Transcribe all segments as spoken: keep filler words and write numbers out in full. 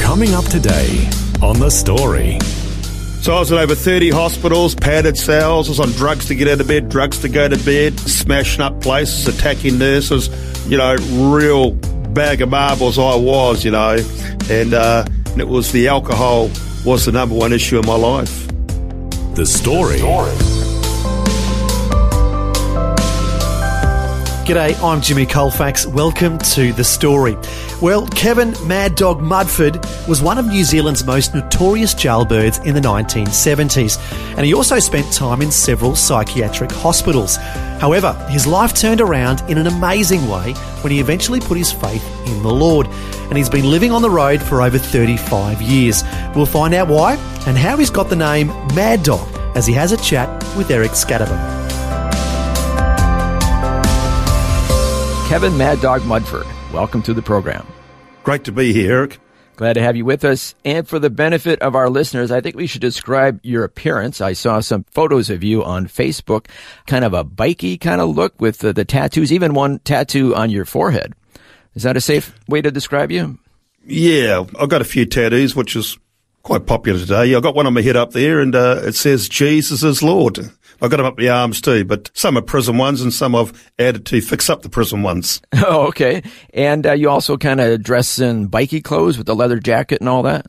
Coming up today on The Story. So I was at over thirty hospitals, padded cells, I was on drugs to get out of bed, drugs to go to bed, smashing up places, attacking nurses, you know, real bag of marbles I was, you know. And uh, it was the alcohol was the number one issue in my life. The Story. The Story. G'day, I'm Jimmy Colfax. Welcome to The Story. Well, Kevin Mad Dog Mudford was one of New Zealand's most notorious jailbirds in the nineteen seventies, and he also spent time in several psychiatric hospitals. However, his life turned around in an amazing way when he eventually put his faith in the Lord, and he's been living on the road for over thirty-five years. We'll find out why and how he's got the name Mad Dog as he has a chat with Eric Scotterton. Kevin Mad Dog Mudford, welcome to the program. Great to be here, Eric. Glad to have you with us. And for the benefit of our listeners, I think we should describe your appearance. I saw some photos of you on Facebook, kind of a bikey kind of look with the, the tattoos, even one tattoo on your forehead. Is that a safe way to describe you? Yeah, I've got a few tattoos, which is quite popular today. I've got one on my head up there, and uh, it says, Jesus is Lord. I've got them up the arms too, but some are prison ones and some I've added to fix up the prison ones. Oh, okay. And uh, you also kind of dress in bikey clothes with the leather jacket and all that?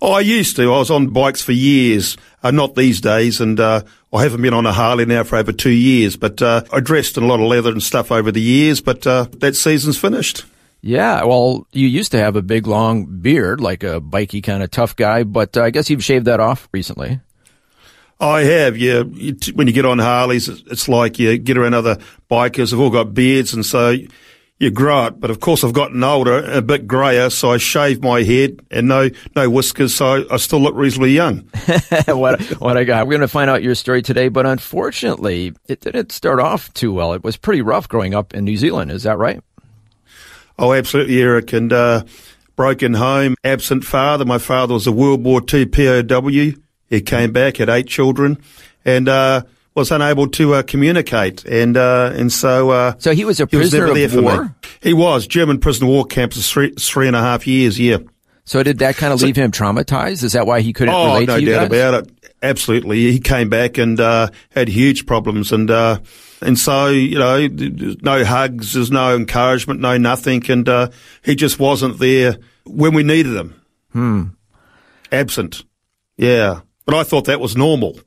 Oh, I used to. I was on bikes for years, uh, not these days, and uh, I haven't been on a Harley now for over two years, but uh, I dressed in a lot of leather and stuff over the years, but uh, that season's finished. Yeah, well, you used to have a big, long beard, like a bikey kind of tough guy, but uh, I guess you've shaved that off recently. I have, yeah. When you get on Harleys, it's like you get around other bikers. They've all got beards, and so you grow it. But, of course, I've gotten older, a bit grayer, so I shave my head and no no whiskers, so I still look reasonably young. what, what I got. We're going to find out your story today, but unfortunately, it didn't start off too well. It was pretty rough growing up in New Zealand. Is that right? Oh, absolutely, Eric. And uh, broken home, absent father. My father was a World War Two P O W. He came back, had eight children, and uh, was unable to uh, communicate. And uh, and so uh, so he was a prisoner of war? He was. German prisoner of war camps for three, three and a half years, yeah. So did that kind of so, leave him traumatized? Is that why he couldn't oh, relate no to you guys? Oh, no doubt about it. Absolutely. He came back and uh, had huge problems. And uh, and so, you know, there's no hugs, there's no encouragement, no nothing. And uh, he just wasn't there when we needed him. Hmm. Absent. Yeah. But I thought that was normal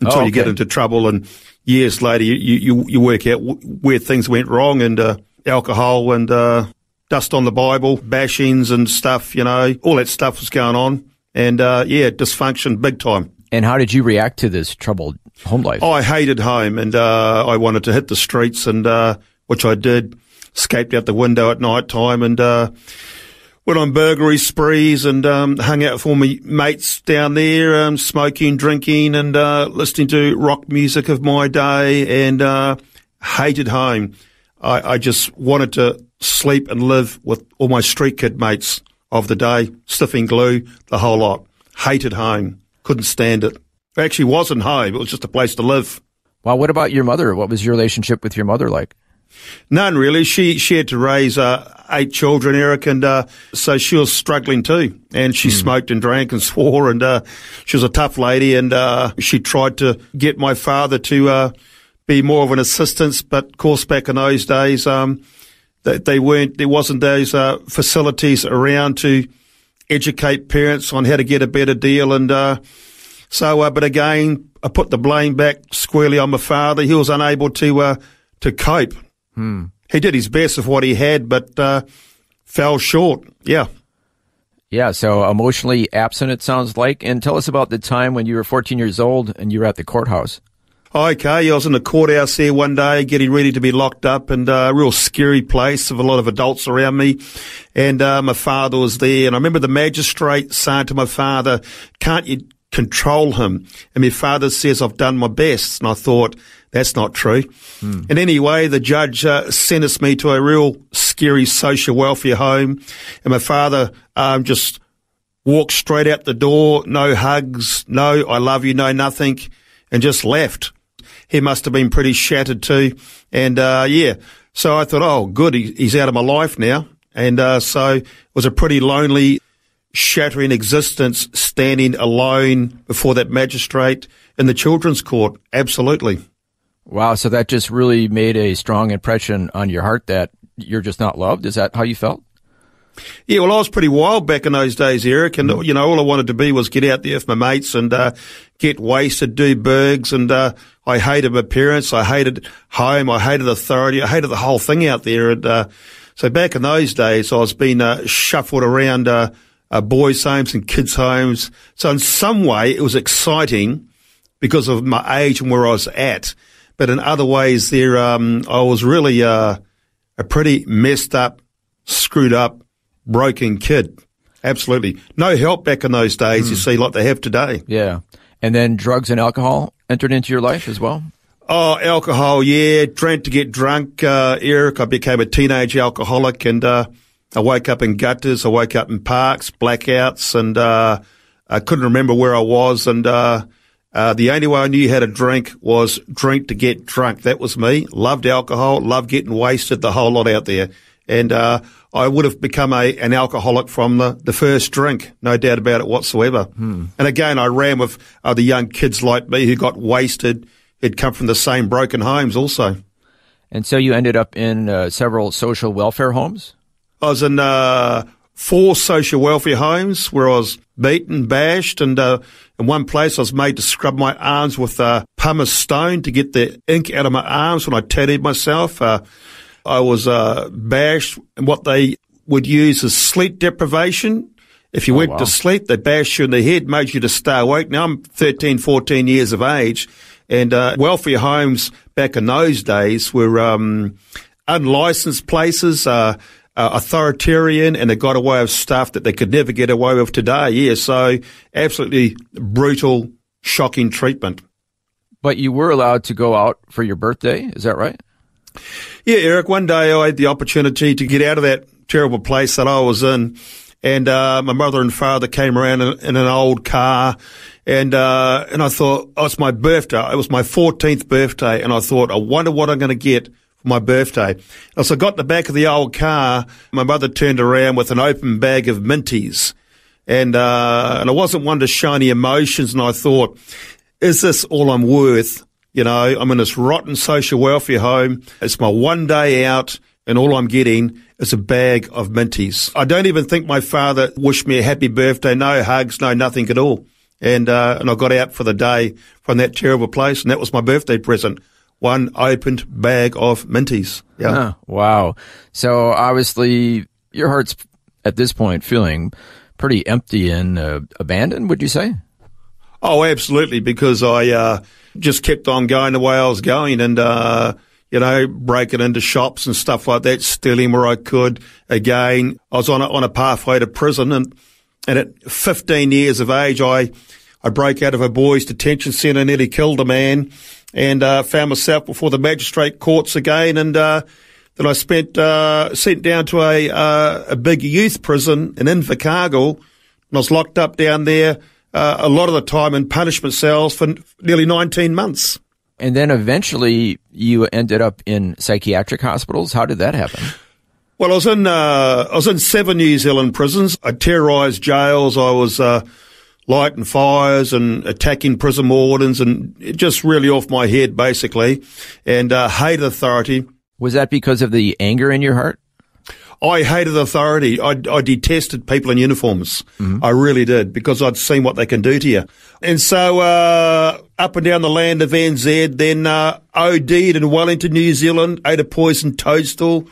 until oh, okay. you get into trouble, and years later you you, you work out w- where things went wrong, and uh, alcohol and uh, dust on the Bible, bashings and stuff, you know, all that stuff was going on, and uh, yeah, dysfunction big time. And how did you react to this troubled home life? Oh, I hated home, and uh, I wanted to hit the streets, and uh, which I did, escaped out the window at night time, and uh went on burglary sprees and um, hung out with all my mates down there, um, smoking, drinking, and uh, listening to rock music of my day, and uh, hated home. I, I just wanted to sleep and live with all my street kid mates of the day, sniffing glue, the whole lot. Hated home. Couldn't stand it. It actually wasn't home. It was just a place to live. Well, what about your mother? What was your relationship with your mother like? None, really. She she had to raise uh, eight children, Eric, and uh, so she was struggling too. And she mm. smoked and drank and swore, and uh, she was a tough lady, and uh, she tried to get my father to uh, be more of an assistance. But, of course, back in those days, um, they, they weren't. There wasn't those uh, facilities around to educate parents on how to get a better deal. And uh, so, uh, but again, I put the blame back squarely on my father. He was unable to uh, to cope. Hmm. He did his best with what he had, but uh, fell short. Yeah. Yeah, so emotionally absent, it sounds like. And tell us about the time when you were fourteen years old and you were at the courthouse. Okay, I was in the courthouse there one day getting ready to be locked up, and uh, a real scary place with a lot of adults around me, and uh, my father was there, and I remember the magistrate saying to my father, "Can't you control him?" And my father says, "I've done my best," and I thought, that's not true. Mm. And anyway, the judge uh, sentenced me to a real scary social welfare home, and my father um, just walked straight out the door, no hugs, no I love you, no nothing, and just left. He must have been pretty shattered too. And, uh, yeah. So I thought, oh, good. He, he's out of my life now. And, uh, so it was a pretty lonely, shattering existence standing alone before that magistrate in the children's court. Absolutely. Wow. So that just really made a strong impression on your heart that you're just not loved. Is that how you felt? Yeah, well, I was pretty wild back in those days, Eric, and, you know, all I wanted to be was get out there with my mates and uh, get wasted, do burgs, and uh, I hated my parents, I hated home, I hated authority, I hated the whole thing out there. And uh, so back in those days, I was being uh, shuffled around uh, uh, boys' homes and kids' homes. So in some way, it was exciting because of my age and where I was at, but in other ways there, um, I was really uh, a pretty messed up, screwed up, broken kid. Absolutely. No help back in those days, mm. you see, like they have today. Yeah. And then drugs and alcohol entered into your life as well? Oh, alcohol, yeah. Drank to get drunk, uh, Eric. I became a teenage alcoholic, and uh, I woke up in gutters. I woke up in parks, blackouts, and uh, I couldn't remember where I was. And uh, uh, the only way I knew how to drink was drink to get drunk. That was me. Loved alcohol, loved getting wasted, the whole lot out there. And uh, I would have become a an alcoholic from the, the first drink, no doubt about it whatsoever. Hmm. And again, I ran with other young kids like me who got wasted, who'd come from the same broken homes also. And so you ended up in uh, several social welfare homes? I was in uh, four social welfare homes where I was beaten, bashed, and uh, in one place I was made to scrub my arms with a pumice stone to get the ink out of my arms when I tattooed myself. Uh I was uh, bashed in what they would use as sleep deprivation. If you oh, went wow. to sleep, they bashed you in the head, made you to stay awake. Now I'm thirteen, fourteen years of age, and uh, welfare homes back in those days were um, unlicensed places, uh, uh, authoritarian, and they got away with stuff that they could never get away with today. Yeah, so absolutely brutal, shocking treatment. But you were allowed to go out for your birthday, is that right? Yeah, Eric, one day I had the opportunity to get out of that terrible place that I was in, and uh, my mother and father came around in, in an old car, and uh, and I thought, oh, it's my birthday. It was my fourteenth birthday, and I thought, I wonder what I'm going to get for my birthday. And so I got in the back of the old car. My mother turned around with an open bag of minties, and, uh, and I wasn't one to show any emotions, and I thought, is this all I'm worth? You know, I'm in this rotten social welfare home. It's my one day out, and all I'm getting is a bag of minties. I don't even think my father wished me a happy birthday. No hugs, no nothing at all. And uh, and I got out for the day from that terrible place, and that was my birthday present. One opened bag of minties. Yeah. Huh, wow. So obviously your heart's at this point feeling pretty empty and uh, abandoned, would you say? Oh, absolutely, because I uh, just kept on going the way I was going and, uh, you know, breaking into shops and stuff like that, stealing where I could. Again, I was on a, on a pathway to prison, and, and at fifteen years of age, I, I broke out of a boys' detention centre, nearly killed a man, and uh, found myself before the magistrate courts again, and uh, then I spent uh, sent down to a, uh, a big youth prison in Invercargill, and I was locked up down there Uh, a lot of the time in punishment cells for nearly nineteen months. And then eventually you ended up in psychiatric hospitals. How did that happen? Well, I was in uh, I was in seven New Zealand prisons. I terrorised jails. I was uh, lighting fires and attacking prison wardens and just really off my head, basically, and uh, hated authority. Was that because of the anger in your heart? I hated authority. I, I detested people in uniforms. Mm-hmm. I really did, because I'd seen what they can do to you. And so uh up and down the land of N Z, then uh, OD'd in Wellington, New Zealand, ate a poisoned toadstool,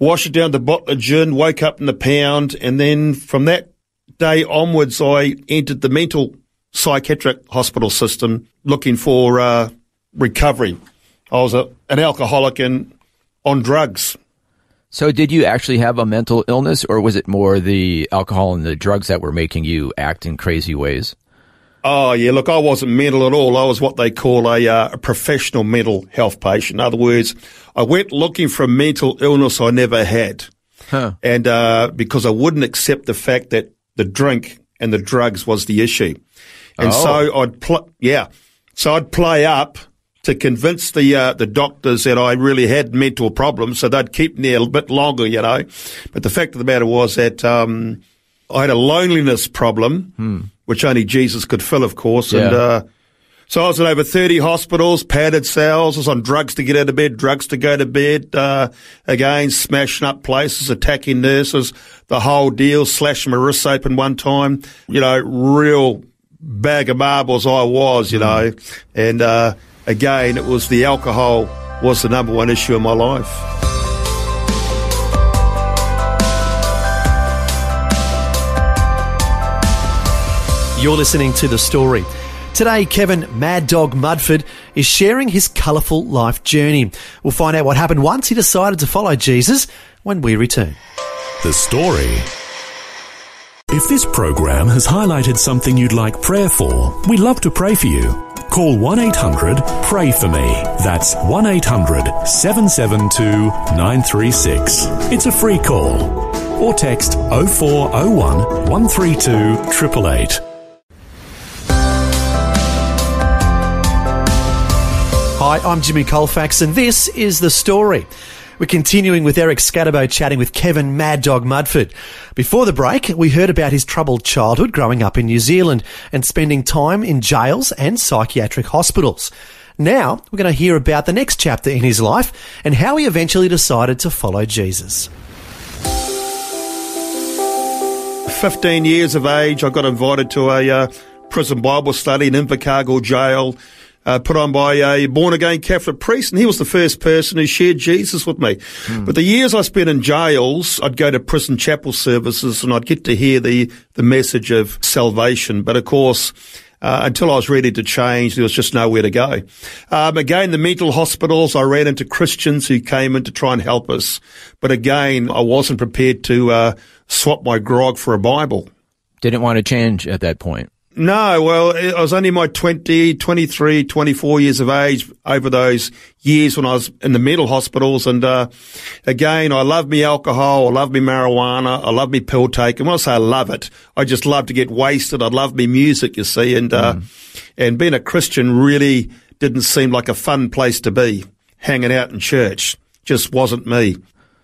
washed it down the bottle of gin, woke up in the pound, and then from that day onwards I entered the mental psychiatric hospital system looking for uh recovery. I was a, an alcoholic and on drugs. So did you actually have a mental illness, or was it more the alcohol and the drugs that were making you act in crazy ways? Oh, yeah. Look, I wasn't mental at all. I was what they call a, uh, a professional mental health patient. In other words, I went looking for a mental illness I never had. Huh. And uh, because I wouldn't accept the fact that the drink and the drugs was the issue. And oh. so I'd pl- yeah, so I'd play up to convince the uh, the doctors that I really had mental problems, so they'd keep me a bit longer, you know. But the fact of the matter was that um, I had a loneliness problem, hmm. which only Jesus could fill, of course. Yeah. And uh, so I was in over thirty hospitals, padded cells. I was on drugs to get out of bed, drugs to go to bed. Uh, again, smashing up places, attacking nurses, the whole deal, slashing my wrists open one time. You know, real bag of marbles I was, you hmm. know. And uh, again, it was the alcohol was the number one issue in my life. You're listening to The Story. Today, Kevin Mad Dog Mudford is sharing his colourful life journey. We'll find out what happened once he decided to follow Jesus when we return. The Story. If this program has highlighted something you'd like prayer for, we'd love to pray for you. Call one eight hundred pray for me. That's one eight hundred seven seven two nine three six. It's a free call. Or text oh four oh one, one three two, eight eight eight. Hi, I'm Jimmy Colfax, and this is The Story. We're continuing with Eric Scatterbo chatting with Kevin Mad Dog Mudford. Before the break, we heard about his troubled childhood growing up in New Zealand and spending time in jails and psychiatric hospitals. Now, we're going to hear about the next chapter in his life and how he eventually decided to follow Jesus. fifteen years of age, I got invited to a uh, prison Bible study in Invercargill jail. Uh, put on by a born-again Catholic priest, and he was the first person who shared Jesus with me. Mm. But the years I spent in jails, I'd go to prison chapel services, and I'd get to hear the, the message of salvation. But, of course, uh, until I was ready to change, there was just nowhere to go. Um, again, the mental hospitals, I ran into Christians who came in to try and help us. But, again, I wasn't prepared to uh, swap my grog for a Bible. Didn't want to change at that point. No, well, I was only my twenty, twenty-three, twenty-four years of age over those years when I was in the mental hospitals. And, uh, again, I love me alcohol. I love me marijuana. I love me pill take. And when I say I love it, I just love to get wasted. I love me music, you see. And, uh, mm. and being a Christian really didn't seem like a fun place to be. Hanging out in church just wasn't me.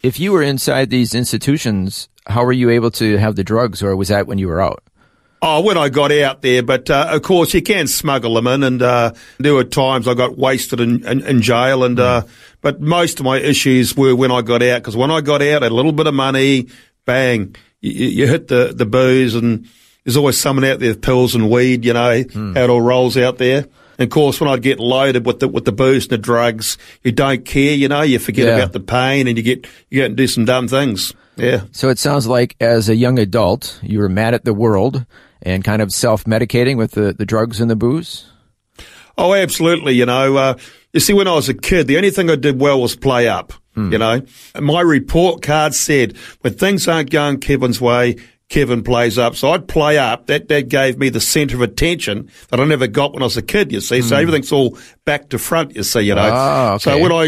If you were inside these institutions, how were you able to have the drugs, or was that when you were out? Oh, when I got out there, but uh, of course you can smuggle them in, and uh, there were times I got wasted in, in, in jail, and uh, but most of my issues were when I got out, because when I got out, I had a little bit of money, bang, you, you hit the, the booze, and there's always someone out there with pills and weed, you know, mm. how it all rolls out there. And of course, when I'd get loaded with the with the booze and the drugs, you don't care, you know, you forget yeah. about the pain, and you get you get and do some dumb things. Yeah. So it sounds like as a young adult, you were mad at the world and kind of self-medicating with the, the drugs and the booze? Oh, absolutely. You know, uh, you see, when I was a kid, the only thing I did well was play up, mm. you know. And my report card said, when things aren't going Kevin's way, Kevin plays up. So I'd play up. That, that gave me the centre of attention that I never got when I was a kid, you see. Mm. So everything's all back to front, you see, you know. Oh, okay. So when I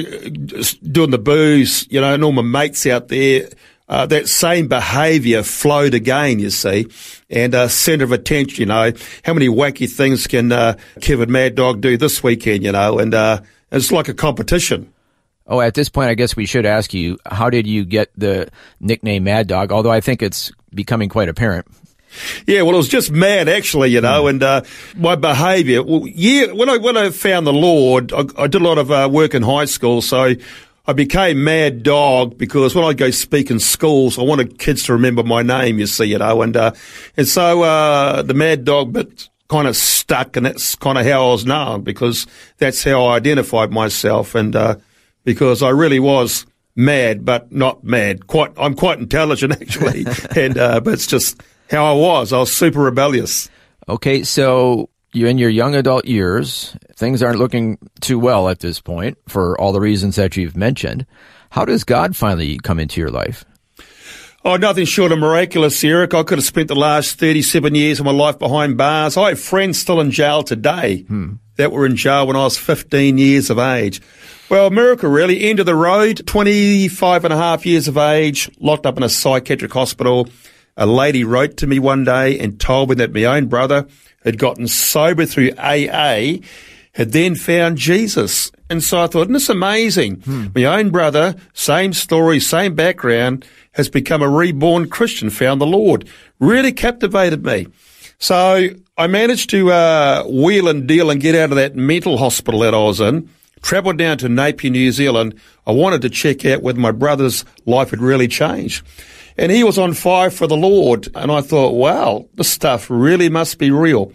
doing the booze, you know, and all my mates out there, Uh, that same behaviour flowed again, you see, and uh, centre of attention, you know. How many wacky things can uh, Kevin Mad Dog do this weekend, you know, and uh, it's like a competition. Oh, at this point, I guess we should ask you, how did you get the nickname Mad Dog, although I think it's becoming quite apparent? Yeah, well, it was just mad, actually, you know, and uh, my behaviour. Well, yeah, when I, when I found the Lord, I, I did a lot of uh, work in high school, so I became Mad Dog because when I'd go speak in schools, I wanted kids to remember my name, you see, you know. And uh, and so uh, the Mad Dog bit kind of stuck, and that's kind of how I was known, because that's how I identified myself, and uh, because I really was mad, but not mad. Quite, I'm quite intelligent, actually, and uh, but it's just how I was. I was super rebellious. Okay, so you're in your young adult years. Things aren't looking too well at this point for all the reasons that you've mentioned. How does God finally come into your life? Oh, nothing short of miraculous, Eric. I could have spent the last thirty-seven years of my life behind bars. I have friends still in jail today hmm. that were in jail when I was fifteen years of age. Well, miracle, really. End of the road, twenty-five and a half years of age, locked up in a psychiatric hospital. A lady wrote to me one day and told me that my own brother had gotten sober through A A, had then found Jesus. And so I thought, isn't this amazing? Hmm. My own brother, same story, same background, has become a reborn Christian, found the Lord. Really captivated me. So I managed to uh, wheel and deal and get out of that mental hospital that I was in. Travelled down to Napier, New Zealand. I wanted to check out whether my brother's life had really changed. And he was on fire for the Lord. And I thought, wow, this stuff really must be real.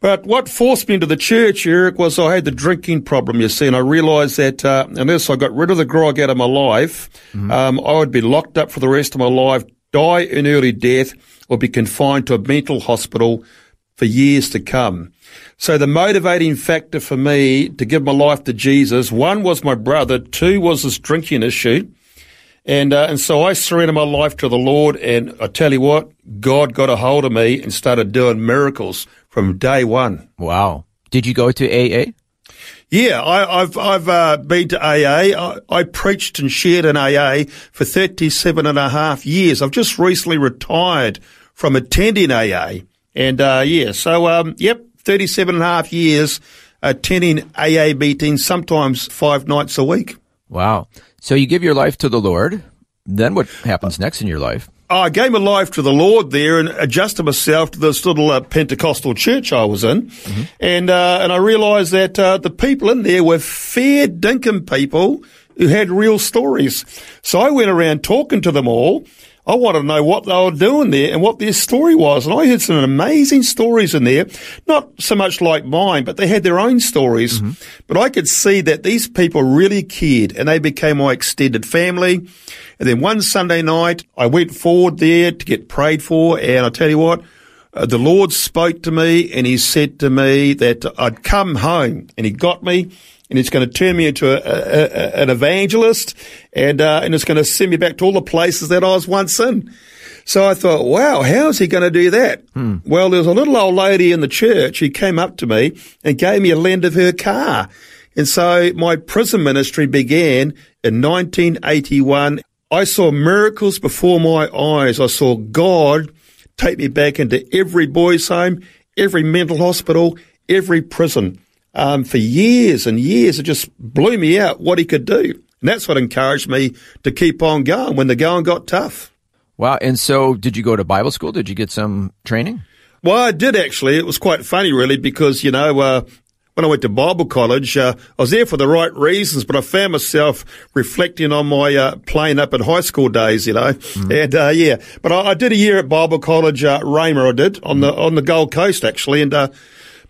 But what forced me into the church, Eric, was I had the drinking problem, you see, and I realised that uh, unless I got rid of the grog out of my life, mm-hmm. um, I would be locked up for the rest of my life, die an early death, or be confined to a mental hospital for years to come. So the motivating factor for me to give my life to Jesus, one was my brother, two was this drinking issue. And uh, and so I surrendered my life to the Lord, and I tell you what, God got a hold of me and started doing miracles from day one. Wow. Did you go to A A? Yeah, I, I've I've uh, been to A A. I, I preached and shared in A A for thirty-seven and a half years. I've just recently retired from attending A A. And, uh, yeah, so, um, yep, thirty-seven and a half years attending A A meetings, sometimes five nights a week. Wow. So you give your life to the Lord. Then what happens next in your life? I gave my life to the Lord there and adjusted myself to this little uh, Pentecostal church I was in. Mm-hmm. And, uh, and I realized that, uh, the people in there were fair dinkum people who had real stories. So I went around talking to them all. I wanted to know what they were doing there and what their story was. And I heard some amazing stories in there, not so much like mine, but they had their own stories. Mm-hmm. But I could see that these people really cared, and they became my extended family. And then one Sunday night, I went forward there to get prayed for, and I tell you what, uh, the Lord spoke to me, and he said to me that I'd come home, and he got me. And it's going to turn me into a, a, a, an evangelist, and uh, and it's going to send me back to all the places that I was once in. So I thought, wow, how is he going to do that? Hmm. Well, there was a little old lady in the church who came up to me and gave me a lend of her car. And so my prison ministry began in nineteen eighty-one. I saw miracles before my eyes. I saw God take me back into every boys' home, every mental hospital, every prison. Um, for years and years, it just blew me out what he could do. And that's what encouraged me to keep on going when the going got tough. Wow. And so did you go to Bible school? Did you get some training? Well, I did actually. It was quite funny, really, because, you know, uh, when I went to Bible college, uh, I was there for the right reasons, but I found myself reflecting on my uh, playing up at high school days, you know. Mm-hmm. And, uh, yeah, but I, I did a year at Bible college, uh, Raymer I did, on mm-hmm. the on the Gold Coast, actually, and uh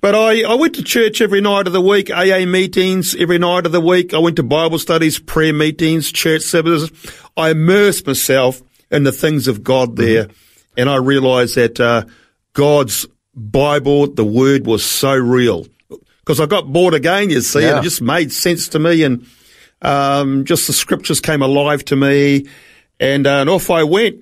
But I, I went to church every night of the week, A A meetings every night of the week. I went to Bible studies, prayer meetings, church services. I immersed myself in the things of God there, mm-hmm. and I realised that uh, God's Bible, the Word, was so real. Because I got born again, you see, yeah. and it just made sense to me, and um, just the Scriptures came alive to me, and, uh, and off I went,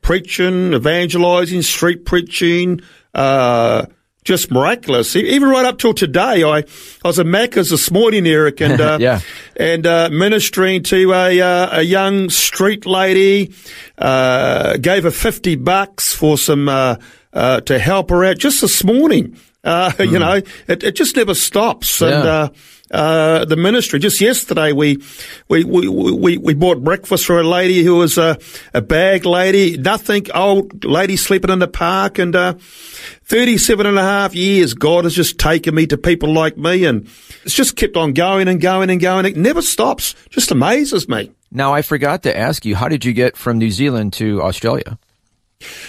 preaching, evangelising, street preaching, uh just miraculous. Even right up till today, I, I was at Macca's this morning, Eric, and, uh, yeah. and, uh, ministering to a, uh, a young street lady, uh, gave her fifty bucks for some, uh, uh, to help her out just this morning. Uh, mm. you know, it, it just never stops. Yeah. And, uh, uh, the ministry, just yesterday, we, we, we, we, we bought breakfast for a lady who was a, a bag lady, nothing, old lady sleeping in the park, and, uh, thirty-seven and a half years, God has just taken me to people like me, and it's just kept on going and going and going. It never stops. Just amazes me. Now, I forgot to ask you, how did you get from New Zealand to Australia?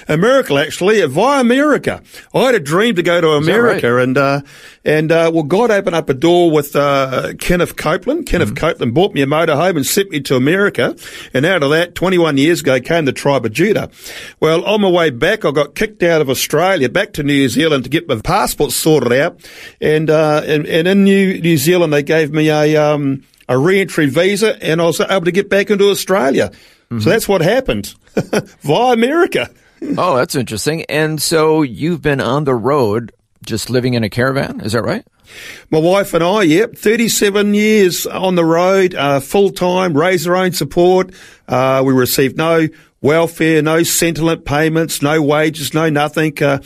A miracle, actually, via America. I had a dream to go to America, right? and uh, and uh, well, God opened up a door with uh, Kenneth Copeland. Kenneth mm-hmm. Copeland bought me a motorhome and sent me to America, and out of that, twenty-one years ago, came the Tribe of Judah. Well, on my way back, I got kicked out of Australia, back to New Zealand to get my passport sorted out, and uh, and, and in New, New Zealand, they gave me a um, a re-entry visa, and I was able to get back into Australia. Mm-hmm. So that's what happened via America. Oh, that's interesting. And so you've been on the road just living in a caravan, is that right? My wife and I, yep, thirty-seven years on the road, uh, full-time, raise our own support. Uh, we received no welfare, no sentiment payments, no wages, no nothing. Uh,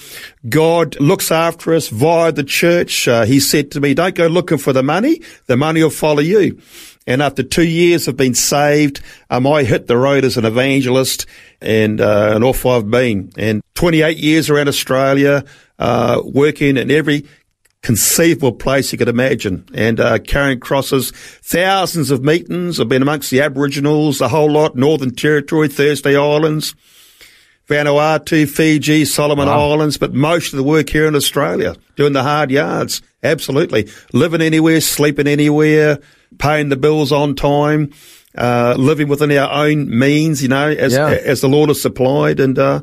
God looks after us via the church. Uh, he said to me, don't go looking for the money. The money will follow you. And after two years of being saved, um, I hit the road as an evangelist, and uh, and off I've been. And twenty-eight years around Australia, uh, working in every conceivable place you could imagine, and uh, carrying crosses, thousands of meetings. I've been amongst the Aboriginals, a whole lot, Northern Territory, Thursday Islands, Vanuatu, Fiji, Solomon wow. Islands, but most of the work here in Australia, doing the hard yards, absolutely. Living anywhere, sleeping anywhere, paying the bills on time, uh, living within our own means, you know, as yeah. as the Lord has supplied, and uh,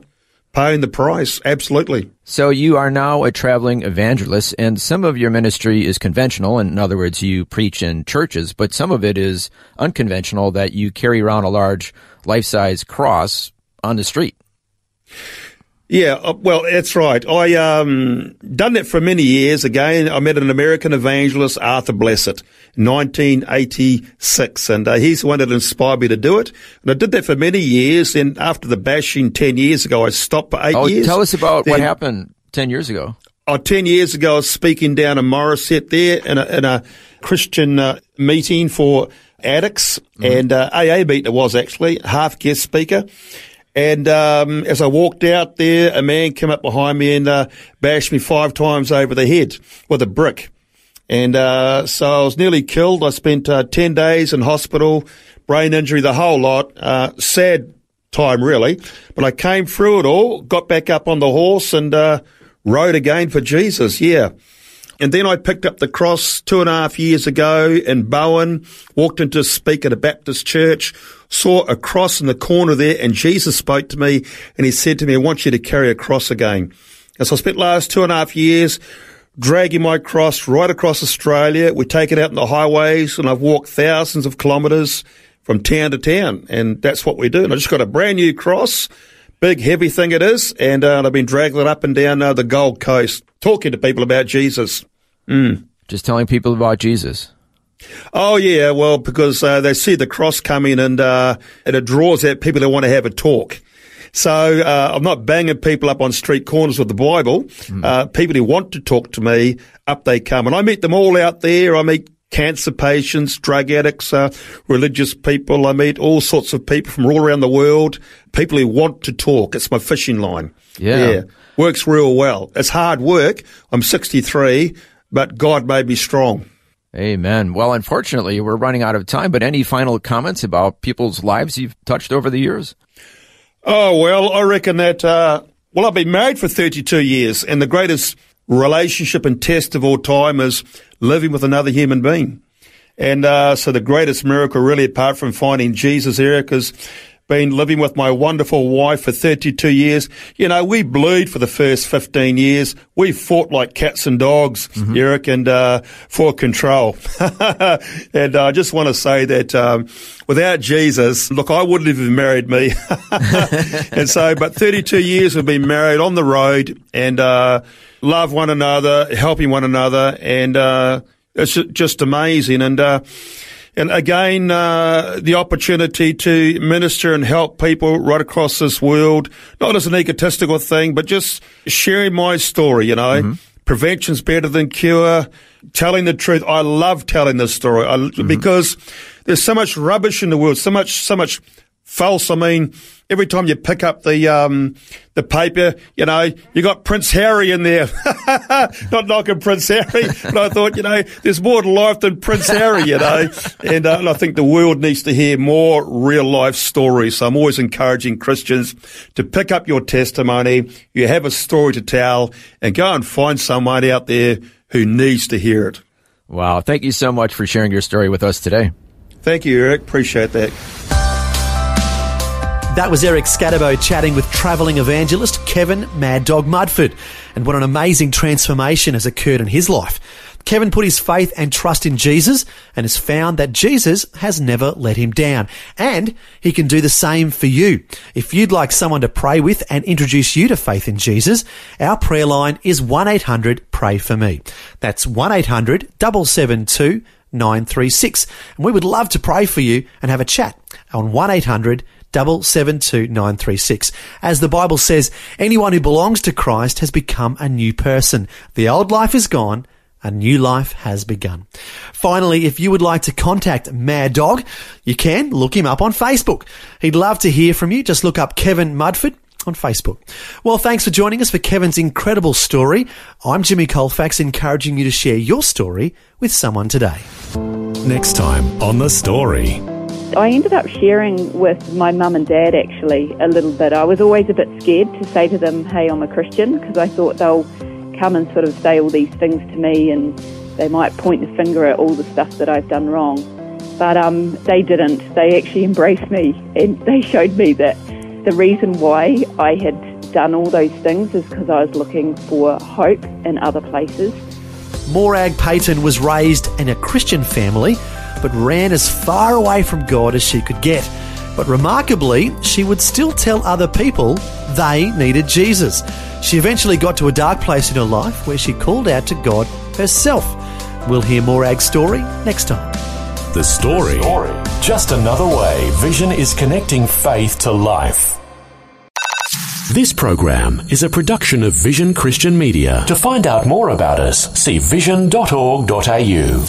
paying the price, absolutely. So you are now a traveling evangelist, and some of your ministry is conventional. In other words, you preach in churches, but some of it is unconventional, that you carry around a large life-size cross on the street. Yeah, well, that's right. I um done that for many years. Again, I met an American evangelist, Arthur Blessitt, nineteen eighty-six, and uh, he's the one that inspired me to do it. And I did that for many years. Then after the bashing ten years ago, I stopped for eight oh, years. Tell us about then, what happened ten years ago. Oh, ten years ago, I was speaking down in Morisset there in a, in a Christian uh, meeting for addicts, mm-hmm. and uh, A A meeting it was actually, half guest speaker. And um as I walked out there, a man came up behind me and uh, bashed me five times over the head with a brick. And uh so I was nearly killed. I spent uh, ten days in hospital, brain injury, the whole lot. Uh sad time, really. But I came through it all, got back up on the horse, and uh rode again for Jesus, yeah. And then I picked up the cross two and a half years ago in Bowen, walked in to speak at a Baptist church, saw a cross in the corner there, and Jesus spoke to me, and he said to me, I want you to carry a cross again. And so I spent the last two and a half years dragging my cross right across Australia. We take it out on the highways, and I've walked thousands of kilometres from town to town, and that's what we do. And I just got a brand new cross, big, heavy thing it is, and uh, I've been dragging it up and down uh, the Gold Coast, talking to people about Jesus. Mm. Just telling people about Jesus. Oh, yeah, well, because uh, they see the cross coming, and, uh, and it draws out people that want to have a talk. So uh, I'm not banging people up on street corners with the Bible. Mm. Uh, people who want to talk to me, up they come. And I meet them all out there. I meet cancer patients, drug addicts, uh, religious people. I meet all sorts of people from all around the world, people who want to talk. It's my fishing line. Yeah. yeah. Works real well. It's hard work. I'm sixty-three, but God made me strong. Amen. Well, unfortunately, we're running out of time, but any final comments about people's lives you've touched over the years? Oh, well, I reckon that, uh, well, I've been married for thirty-two years, and the greatest relationship and test of all time is living with another human being. And uh, so the greatest miracle, really, apart from finding Jesus, Eric, is been living with my wonderful wife for thirty-two years. You know, we bleed for the first fifteen years. We fought like cats and dogs, mm-hmm. Eric, and uh, for control. And I uh, just want to say that um, without Jesus, look, I wouldn't have married me. And so, but thirty-two years we've been married on the road, and uh, love one another, helping one another, and uh, it's just amazing. And uh And again, uh, the opportunity to minister and help people right across this world, not as an egotistical thing, but just sharing my story, you know. Mm-hmm. Prevention's better than cure, telling the truth. I love telling this story I, mm-hmm. because there's so much rubbish in the world, so much, so much false. I mean, every time you pick up the um, the paper, you know, you got Prince Harry in there. Not knocking Prince Harry, but I thought, you know, there's more to life than Prince Harry, you know. And, uh, and I think the world needs to hear more real-life stories. So I'm always encouraging Christians to pick up your testimony. You have a story to tell, and go and find someone out there who needs to hear it. Wow. Thank you so much for sharing your story with us today. Thank you, Eric. Appreciate that. That was Eric Scatterbo chatting with travelling evangelist Kevin Mad Dog Mudford, and what an amazing transformation has occurred in his life. Kevin put his faith and trust in Jesus and has found that Jesus has never let him down. And he can do the same for you. If you'd like someone to pray with and introduce you to faith in Jesus, our prayer line is one eight hundred pray for me. That's one eight hundred seven seven two nine three six. And we would love to pray for you and have a chat on one eight hundred double seven two nine three six. As the Bible says, anyone who belongs to Christ has become a new person. The old life is gone, a new life has begun. Finally, if you would like to contact Mad Dog, you can look him up on Facebook. He'd love to hear from you. Just look up Kevin Mudford on Facebook. Well, thanks for joining us for Kevin's incredible story. I'm Jimmy Colfax, encouraging you to share your story with someone today. Next time on The Story. I ended up sharing with my mum and dad, actually, a little bit. I was always a bit scared to say to them, hey, I'm a Christian, because I thought they'll come and sort of say all these things to me and they might point the finger at all the stuff that I've done wrong. But um, they didn't. They actually embraced me, and they showed me that the reason why I had done all those things is because I was looking for hope in other places. Morag Payton was raised in a Christian family, but ran as far away from God as she could get. But remarkably, she would still tell other people they needed Jesus. She eventually got to a dark place in her life where she called out to God herself. We'll hear Morag's story next time. The Story. Just another way Vision is connecting faith to life. This program is a production of Vision Christian Media. To find out more about us, see vision dot org dot a u.